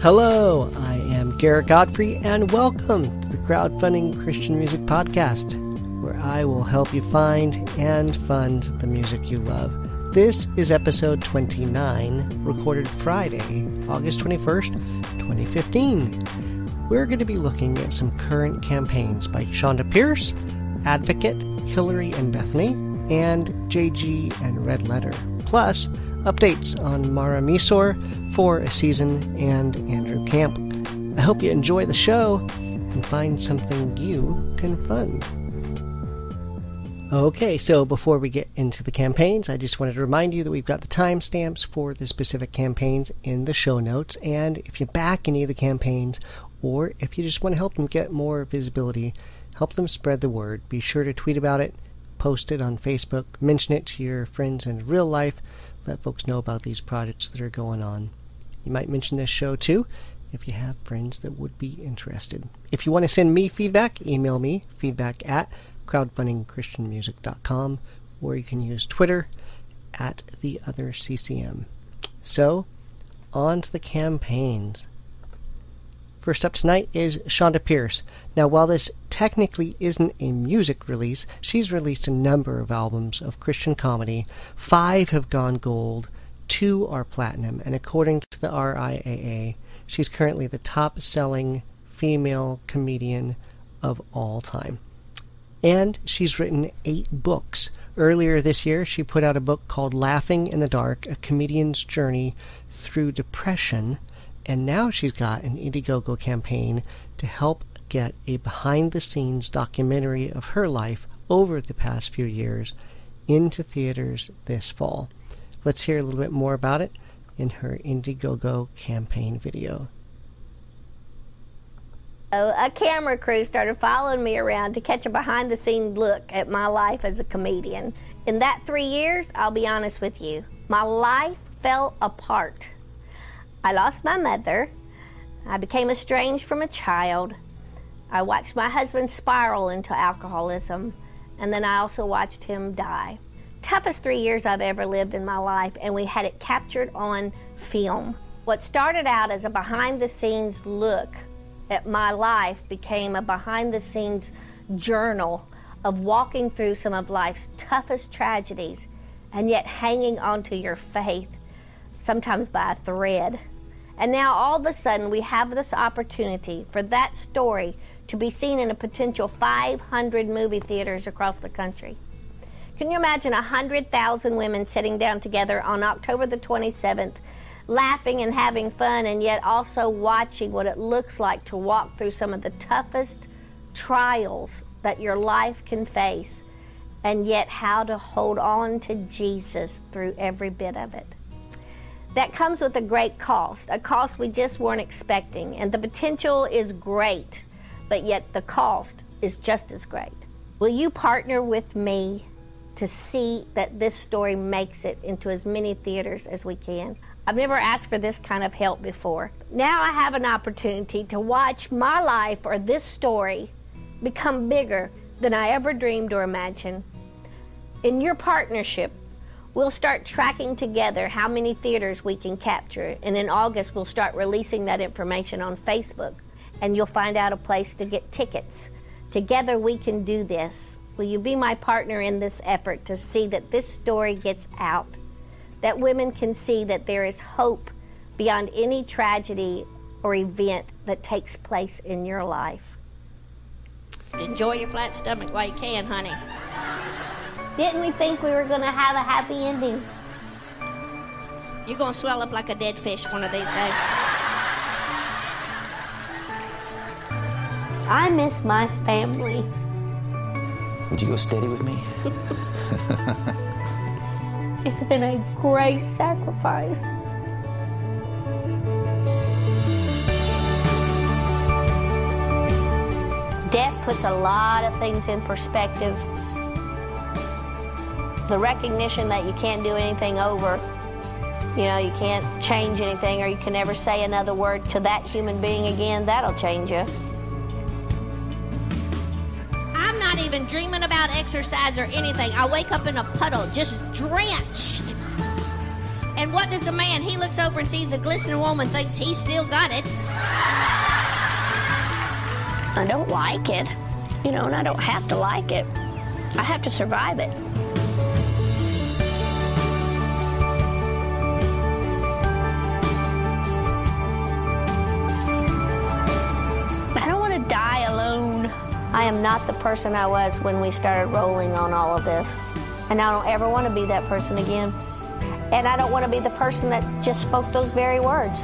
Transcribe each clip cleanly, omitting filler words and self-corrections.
Hello, I am Garrett Godfrey, and welcome to the Crowdfunding Christian Music Podcast, where I will help you find and fund the music you love. This is episode 29, recorded Friday, August 21st, 2015. We're going to be looking at some current campaigns by Shonda Pierce, Advocate, Hillary and Bethany, and JG and Red Letter, plus updates on Mara Misor, For a Season, and Andrew Camp. I hope you enjoy the show and find something you can fund. Okay, so before we get into the campaigns, I just wanted to remind you that we've got the timestamps for the specific campaigns in the show notes, and if you back any of the campaigns, or if you just want to help them get more visibility, help them spread the word, be sure to tweet about it, post it on Facebook, mention it to your friends in real life, let folks know about these projects that are going on. You might mention this show too if you have friends that would be interested. If you want to send me feedback, email me feedback@crowdfundingchristianmusic.com, or you can use Twitter @theotherccm. So, on to the campaigns. First up tonight is Shonda Pierce. Now, while this technically isn't a music release, she's released a number of albums of Christian comedy. 5 have gone gold, 2 are platinum, and according to the RIAA, she's currently the top-selling female comedian of all time. And she's written 8 books. Earlier this year, she put out a book called Laughing in the Dark, A Comedian's Journey Through Depression, and now she's got an Indiegogo campaign to help get a behind-the-scenes documentary of her life over the past few years into theaters this fall. Let's hear a little bit more about it in her Indiegogo campaign video. A camera crew started following me around to catch a behind-the-scenes look at my life as a comedian. In that 3 years, I'll be honest with you, my life fell apart. I lost my mother, I became estranged from a child, I watched my husband spiral into alcoholism, and then I also watched him die. Toughest 3 years I've ever lived in my life, and we had it captured on film. What started out as a behind-the-scenes look at my life became a behind-the-scenes journal of walking through some of life's toughest tragedies, and yet hanging on to your faith, sometimes by a thread. And now all of a sudden we have this opportunity for that story to be seen in a potential 500 movie theaters across the country. Can you imagine 100,000 women sitting down together on October the 27th, laughing and having fun, and yet also watching what it looks like to walk through some of the toughest trials that your life can face, and yet how to hold on to Jesus through every bit of it. That comes with a great cost, a cost we just weren't expecting, and the potential is great, but yet the cost is just as great. Will you partner with me to see that this story makes it into as many theaters as we can? I've never asked for this kind of help before. Now I have an opportunity to watch my life or this story become bigger than I ever dreamed or imagined. In your partnership, we'll start tracking together how many theaters we can capture, and in August we'll start releasing that information on Facebook, and you'll find out a place to get tickets. Together we can do this. Will you be my partner in this effort to see that this story gets out, that women can see that there is hope beyond any tragedy or event that takes place in your life? Enjoy your flat stomach while you can, honey. Didn't we think we were going to have a happy ending? You're going to swell up like a dead fish one of these days. I miss my family. Would you go steady with me? It's been a great sacrifice. Death puts a lot of things in perspective. The recognition that you can't do anything over, you can't change anything, or you can never say another word to that human being again, that'll change you. I'm not even dreaming about exercise or anything. I wake up in a puddle, just drenched. And what does a man? He looks over and sees a glistening woman, thinks he's still got it. I don't like it, you know, and I don't have to like it. I have to survive it. I don't want to die alone. I am not the person I was when we started rolling on all of this. And I don't ever want to be that person again. And I don't want to be the person that just spoke those very words.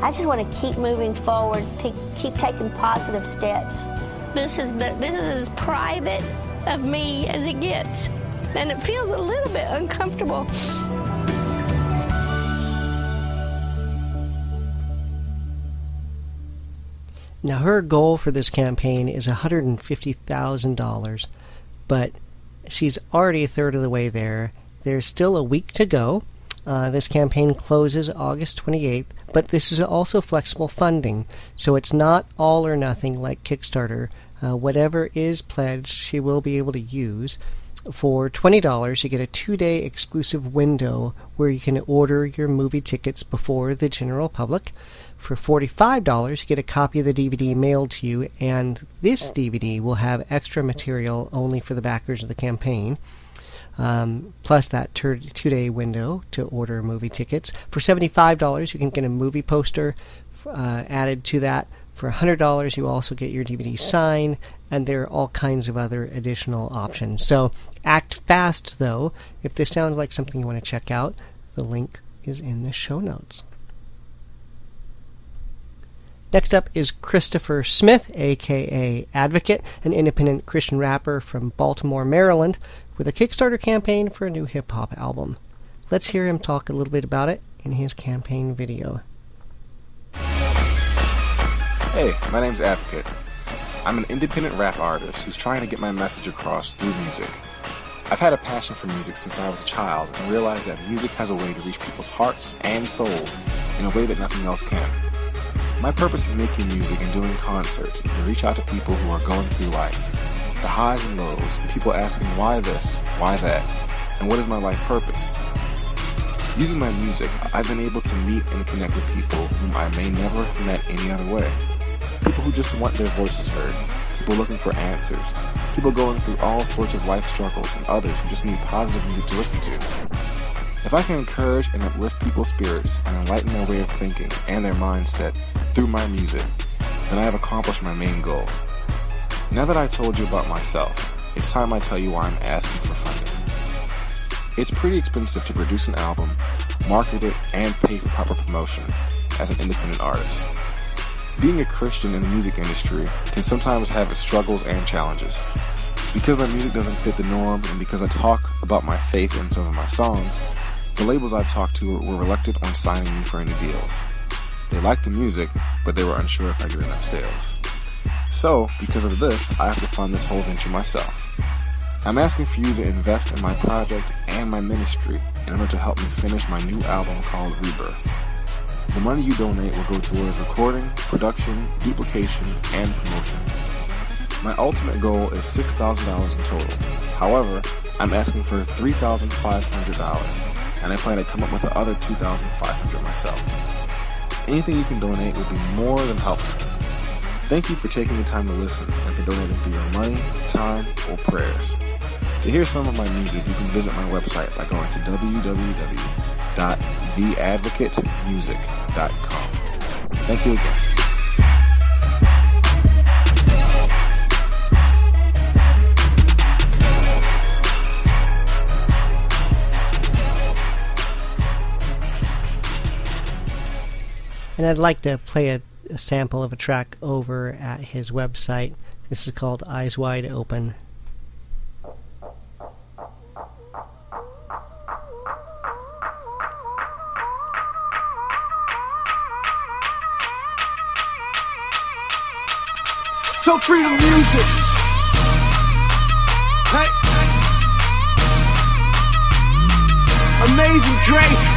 I just want to keep moving forward, keep taking positive steps. This is as private of me as it gets, and it feels a little bit uncomfortable. Now, her goal for this campaign is $150,000, but she's already a third of the way there. There's still a week to go. This campaign closes August 28th, but this is also flexible funding, so it's not all or nothing like Kickstarter. Whatever is pledged, she will be able to use. For $20, you get a 2-day exclusive window where you can order your movie tickets before the general public. For $45, you get a copy of the DVD mailed to you, and this DVD will have extra material only for the backers of the campaign. Plus that 2-day window to order movie tickets. For $75, you can get a movie poster added to that. For $100, you also get your DVD signed, and there are all kinds of other additional options. So act fast, though. If this sounds like something you want to check out, the link is in the show notes. Next up is Christopher Smith, a.k.a. Advocate, an independent Christian rapper from Baltimore, Maryland, with a Kickstarter campaign for a new hip-hop album. Let's hear him talk a little bit about it in his campaign video. Hey, my name's Advocate. I'm an independent rap artist who's trying to get my message across through music. I've had a passion for music since I was a child and realized that music has a way to reach people's hearts and souls in a way that nothing else can. My purpose in making music and doing concerts is to reach out to people who are going through life. The highs and lows, and people asking why this, why that, and what is my life purpose? Using my music, I've been able to meet and connect with people whom I may never have met any other way. People who just want their voices heard, people looking for answers, people going through all sorts of life struggles, and others who just need positive music to listen to. If I can encourage and uplift people's spirits and enlighten their way of thinking and their mindset through my music, then I have accomplished my main goal. Now that I told you about myself, it's time I tell you why I'm asking for funding. It's pretty expensive to produce an album, market it, and pay for proper promotion as an independent artist. Being a Christian in the music industry can sometimes have its struggles and challenges. Because my music doesn't fit the norm, and because I talk about my faith in some of my songs, the labels I talked to were reluctant on signing me for any deals. They liked the music, but they were unsure if I did enough sales. So, because of this, I have to fund this whole venture myself. I'm asking for you to invest in my project and my ministry in order to help me finish my new album called Rebirth. The money you donate will go towards recording, production, duplication, and promotion. My ultimate goal is $6,000 in total. However, I'm asking for $3,500, and I plan to come up with the other $2,500 myself. Anything you can donate would be more than helpful. Thank you for taking the time to listen and for donating through your money, time, or prayers. To hear some of my music, you can visit my website by going to www.TheAdvocateMusic.com. Thank you again. And I'd like to play a sample of a track over at his website. This is called Eyes Wide Open. So free the music. Hey. Amazing grace.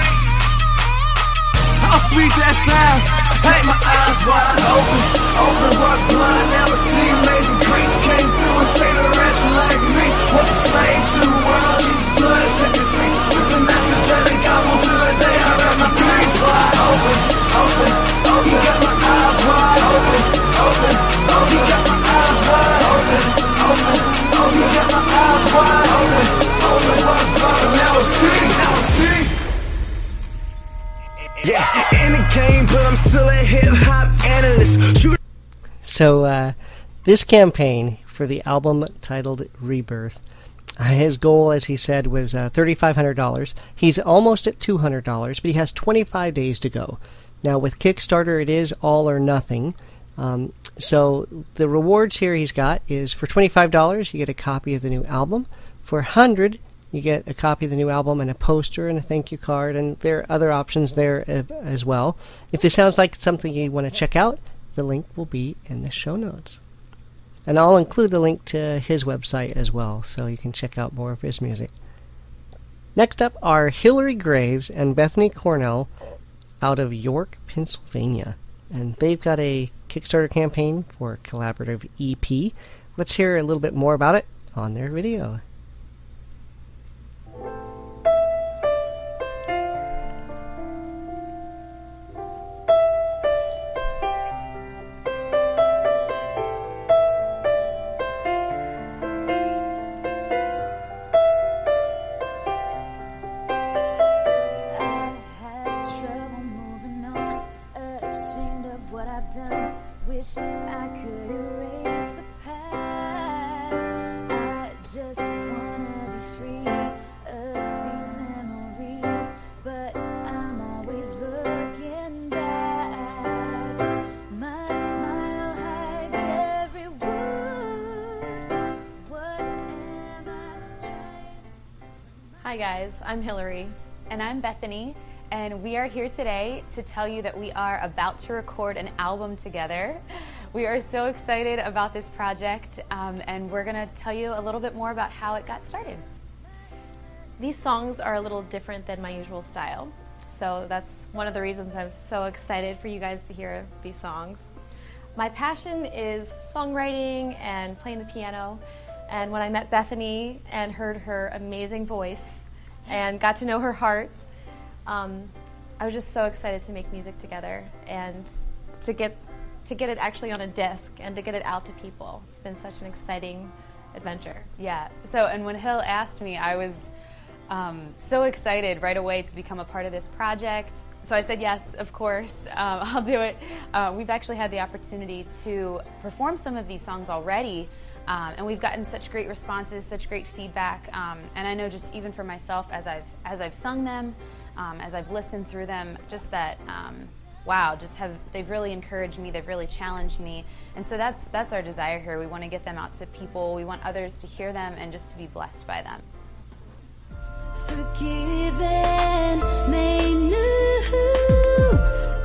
How sweet that sound. Hey, my eyes wide open, open was blind, never seen amazing grace. Came through and saved a wretch like me. Was a slave to the world, Jesus' blood set me free. With the message of the gospel till the day wide open, open, open. You got my eyes wide open, open, open. You got my eyes wide open, open, open. You got my eyes wide open, open. Was blind, now I see, now I see. Yeah, in the game, but I'm still a hip hop analyst. So, this campaign for the album titled Rebirth, his goal, as he said, was $3,500. He's almost at $200, but he has 25 days to go. Now, with Kickstarter, it is all or nothing. So the rewards here he's got is for $25, you get a copy of the new album. For $100, you get a copy of the new album and a poster and a thank you card, and there are other options there as well. If this sounds like something you want to check out, the link will be in the show notes. And I'll include the link to his website as well, so you can check out more of his music. Next up are Hillary Graves and Bethany Cornell out of York, Pennsylvania. And they've got a Kickstarter campaign for a collaborative EP. Let's hear a little bit more about it on their video. Hi guys, I'm Hillary. And I'm Bethany, and we are here today to tell you that we are about to record an album together. We are so excited about this project, and we're gonna tell you a little bit more about how it got started. These songs are a little different than my usual style, so that's one of the reasons I'm so excited for you guys to hear these songs. My passion is songwriting and playing the piano. And when I met Bethany and heard her amazing voice and got to know her heart, I was just so excited to make music together and to get it actually on a disc and to get it out to people. It's been such an exciting adventure. Yeah, so and when Hill asked me, I was so excited right away to become a part of this project. So I said yes, of course, I'll do it. We've actually had the opportunity to perform some of these songs already. And we've gotten such great responses, such great feedback, and I know just even for myself as I've sung them, as I've listened through them, just that wow, they've really encouraged me, they've really challenged me, and so that's our desire here. We want to get them out to people. We want others to hear them and just to be blessed by them. Forgiven, made new,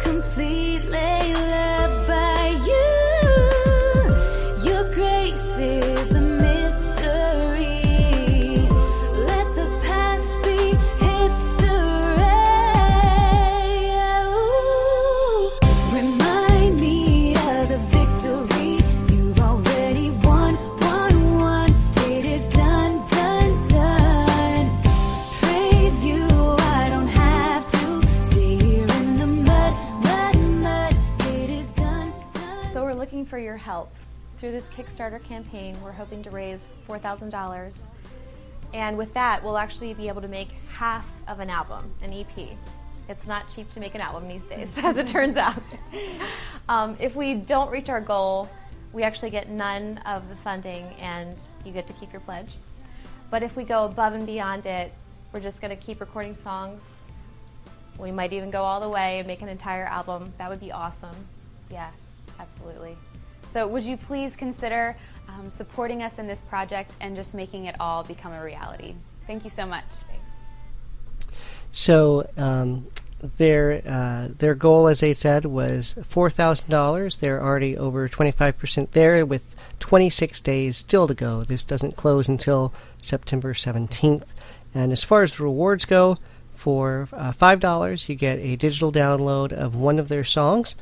completely loved by you. For your help. Through this Kickstarter campaign, we're hoping to raise $4,000, and with that we'll actually be able to make half of an album, an EP. It's not cheap to make an album these days, as it turns out. If we don't reach our goal, we actually get none of the funding and you get to keep your pledge. But if we go above and beyond it, we're just going to keep recording songs. We might even go all the way and make an entire album. That would be awesome. Yeah, absolutely. So would you please consider supporting us in this project and just making it all become a reality? Thank you so much. Thanks. So their goal, as they said, was $4,000. They're already over 25% there with 26 days still to go. This doesn't close until September 17th. And as far as the rewards go, for $5, you get a digital download of one of their songs.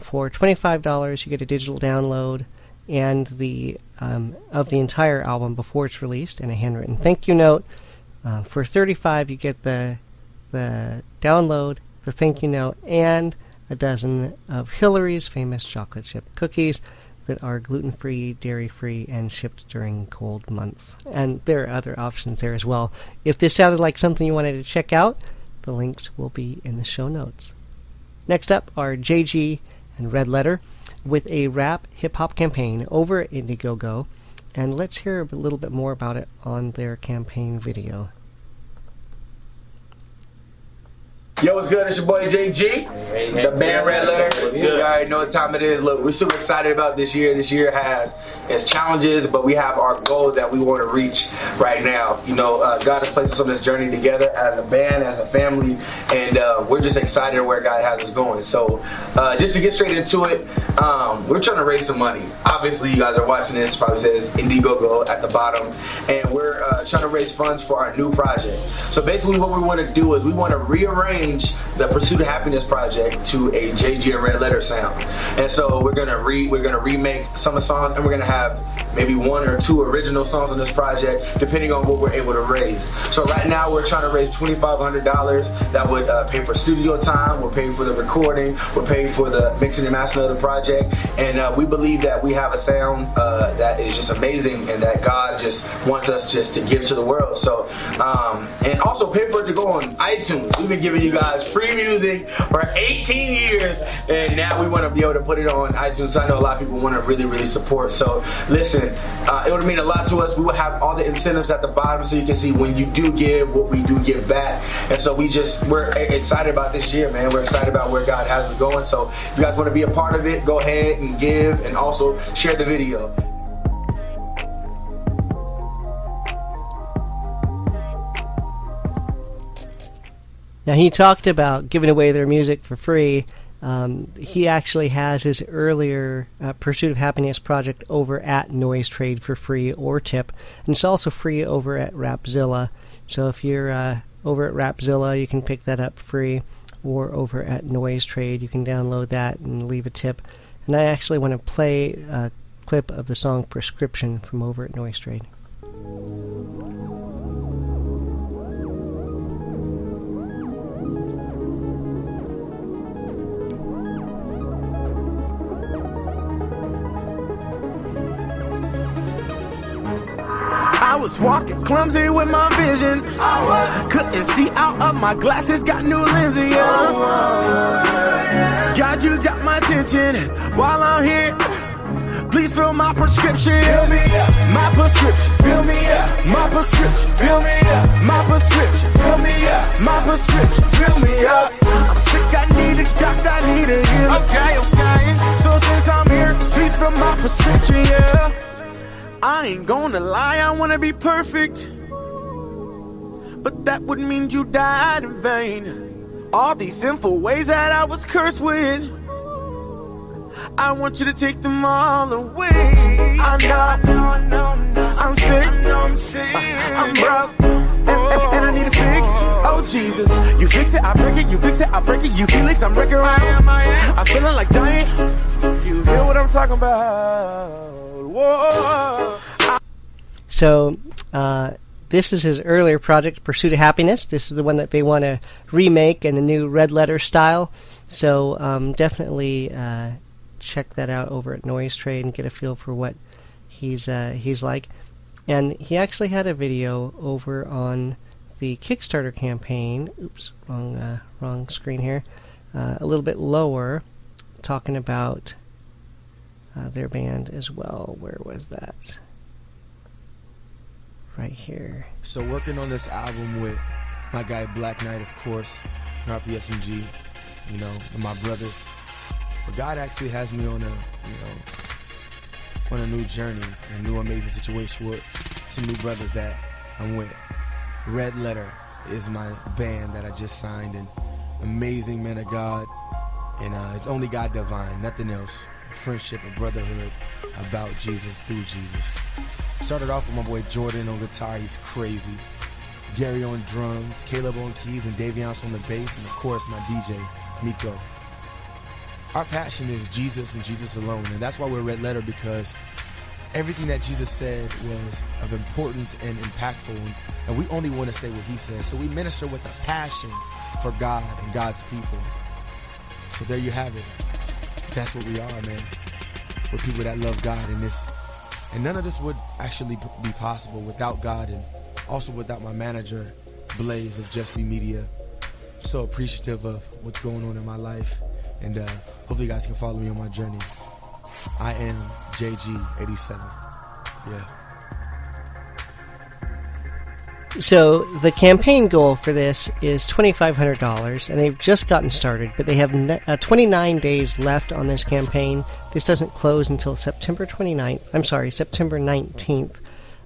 For $25, you get a digital download and the of the entire album before it's released, and a handwritten thank you note. For $35, you get the download the thank you note, and a dozen of Hillary's famous chocolate chip cookies that are gluten-free, dairy-free, and shipped during cold months. And there are other options there as well. If this sounded like something you wanted to check out, the links will be in the show notes. Next up are JG and Red Letter with a rap hip-hop campaign over at Indiegogo, and let's hear a little bit more about it on their campaign video. Yo, what's good? It's your boy JG, the band Red Letter. You already know what time it is. Look, we're super excited about this year. This year has its challenges, but we have our goals that we want to reach right now. You know, God has placed us on this journey together as a band, as a family, and we're just excited where God has us going. So just to get straight into it, we're trying to raise some money. Obviously, you guys are watching this. It probably says Indiegogo at the bottom, and we're trying to raise funds for our new project. So basically what we want to do is we want to rearrange the Pursuit of Happiness project to a JG and Red Letter sound, and so we're gonna remake some songs, and we're gonna have maybe one or two original songs on this project, depending on what we're able to raise. So right now we're trying to raise $2,500. That would pay for studio time, we'll pay for the recording, we'll pay for the mixing and mastering of the project, and we believe that we have a sound that is just amazing, and that God just wants us just to give to the world. So and also pay for it to go on iTunes. We've been giving you guys free music for 18 years, and now we want to be able to put it on iTunes. I know a lot of people want to really, really support. So listen, it would mean a lot to us. We will have all the incentives at the bottom, so you can see when you do give, what we do give back. And so we're excited about this year, man. We're excited about where God has us going. So if you guys want to be a part of it, go ahead and give, and also share the video. Now, he talked about giving away their music for free. He actually has his earlier Pursuit of Happiness project over at Noise Trade for free or tip. And it's also free over at Rapzilla. So if you're over at Rapzilla, you can pick that up free. Or over at Noise Trade, you can download that and leave a tip. And I actually want to play a clip of the song Prescription from over at Noise Trade. I was walking clumsy with my vision. Couldn't see out of my glasses, got new lenses. Yeah. God, you got my attention while I'm here. Please fill my prescription. Fill me up. My prescription. Fill me up. My prescription. Fill me up. My prescription. Fill me up. My prescription. Fill me up. I'm sick, I need a doctor, I need a healer. Okay, okay. So since I'm here, please fill my prescription. Yeah. I ain't gonna lie, I wanna be perfect, but that would mean you died in vain. All these sinful ways that I was cursed with, I want you to take them all away. I know, I'm sick, I'm broke, and I need a fix. Oh Jesus, you fix it, I break it, you fix it, I break it. You Felix, I'm wrecking around, I'm feeling like dying. You hear what I'm talking about? So this is his earlier project, Pursuit of Happiness. This is the one that they want to remake in the new Red Letter style. So definitely check that out over at Noise Trade and get a feel for what he's like. And he actually had a video over on the Kickstarter campaign. Oops, wrong screen here. A little bit lower, talking about their band as well. Where was that? Right here. So working on this album with my guy Black Knight, of course, and RPSMG, you know, and my brothers. But God actually has me on a new journey, a new amazing situation with some new brothers that I'm with. Red Letter is my band that I just signed, and amazing men of God, and it's only God divine, nothing else. Friendship and brotherhood about Jesus through Jesus. Started off with my boy Jordan on guitar, he's crazy. Gary on drums, Caleb on keys, and Davionson on the bass, and of course my DJ, Miko. Our passion is Jesus and Jesus alone, and that's why we're Red Letter, because everything that Jesus said was of importance and impactful, and we only want to say what he said, so we minister with a passion for God and God's people. So there you have it. That's what we are, man. We're people that love God, and this, and none of this would actually be possible without God, and also without my manager, Blaze of Just Be Media. I'm so appreciative of what's going on in my life, and hopefully you guys can follow me on my journey. I am JG87. Yeah. So the campaign goal for this is $2,500, and they've just gotten started, but they have 29 days left on this campaign. This doesn't close until September 19th.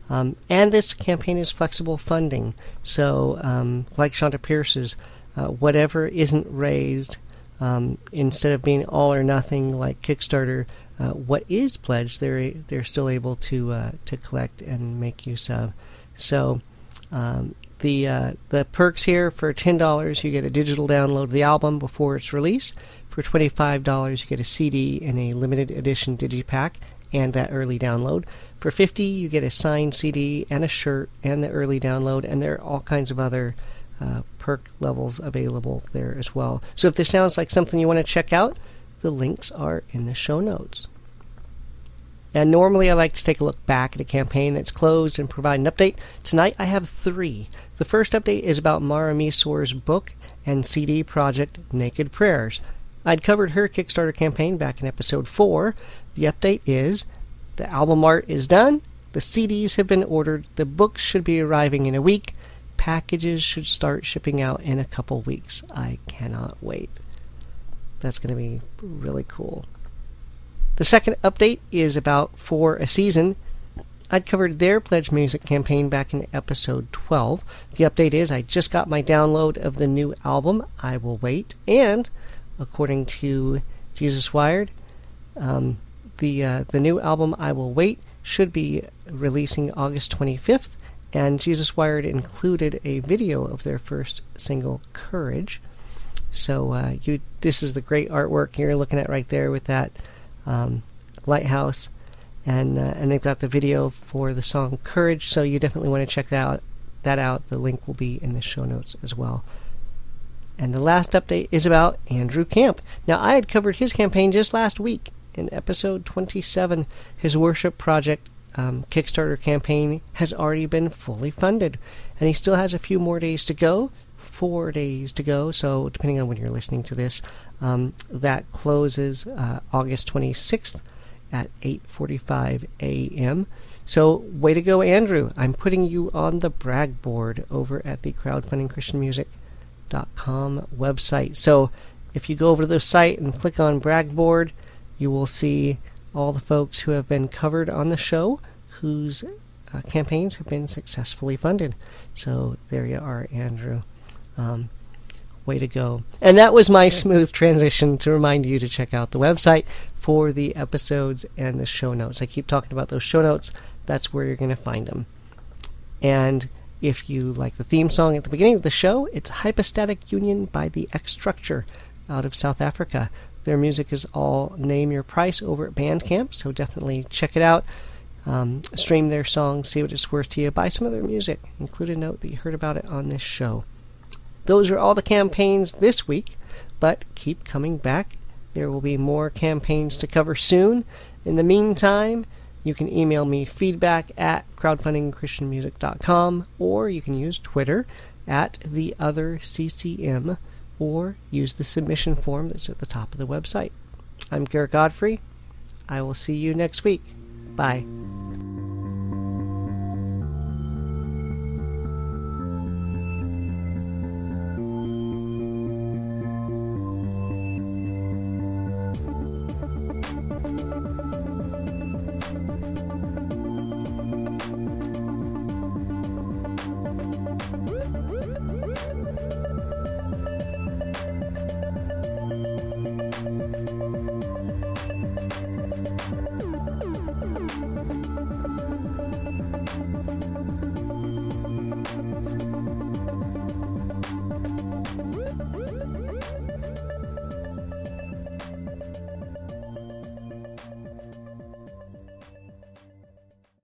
And this campaign is flexible funding. So like Shonda Pierce's, whatever isn't raised, instead of being all or nothing like Kickstarter, what is pledged, they're still able to collect and make use of. So the perks here: for $10 you get a digital download of the album before its release. For $25 you get a CD and a limited edition digipack and that early download. For $50 you get a signed CD and a shirt and the early download, and there are all kinds of other perk levels available there as well. So if this sounds like something you want to check out, the links are in the show notes. And normally I like to take a look back at a campaign that's closed and provide an update. Tonight I have three. The first update is about Mara Misor's book and CD project, Naked Prayers. I'd covered her Kickstarter campaign back in episode 4. The update is the album art is done, the CDs have been ordered, the books should be arriving in a week, packages should start shipping out in a couple weeks. I cannot wait. That's going to be really cool. The second update is about For a Season. I'd covered their Pledge Music campaign back in episode 12. The update is I just got my download of the new album, I Will Wait, and according to Jesus Wired, the new album, I Will Wait, should be releasing August 25th, and Jesus Wired included a video of their first single, Courage. So this is the great artwork you're looking at right there with that lighthouse, and they've got the video for the song Courage, so you definitely want to check that out. The link will be in the show notes as well. And the last update is about Andrew Camp. Now, I had covered his campaign just last week in episode 27. His worship project Kickstarter campaign has already been fully funded, and he still has a few more days to go. 4 days to go, so depending on when you're listening to this, that closes August 26th at 8:45 a.m. So, way to go, Andrew. I'm putting you on the brag board over at the crowdfundingchristianmusic.com website. So, if you go over to the site and click on brag board, you will see all the folks who have been covered on the show whose campaigns have been successfully funded. So, there you are, Andrew. Way to go. And that was my smooth transition to remind you to check out the website for the episodes and the show notes. I keep talking about those show notes. That's where you're going to find them. And if you like the theme song at the beginning of the show, it's Hypostatic Union by the X Structure out of South Africa. Their music is all Name Your Price over at Bandcamp, so definitely check it out. Stream their song, see what it's worth to you. Buy some of their music. Include a note that you heard about it on this show. Those are all the campaigns this week, but keep coming back. There will be more campaigns to cover soon. In the meantime, you can email me feedback at crowdfundingchristianmusic.com, or you can use Twitter at @theotherccm, or use the submission form that's at the top of the website. I'm Garrett Godfrey. I will see you next week. Bye.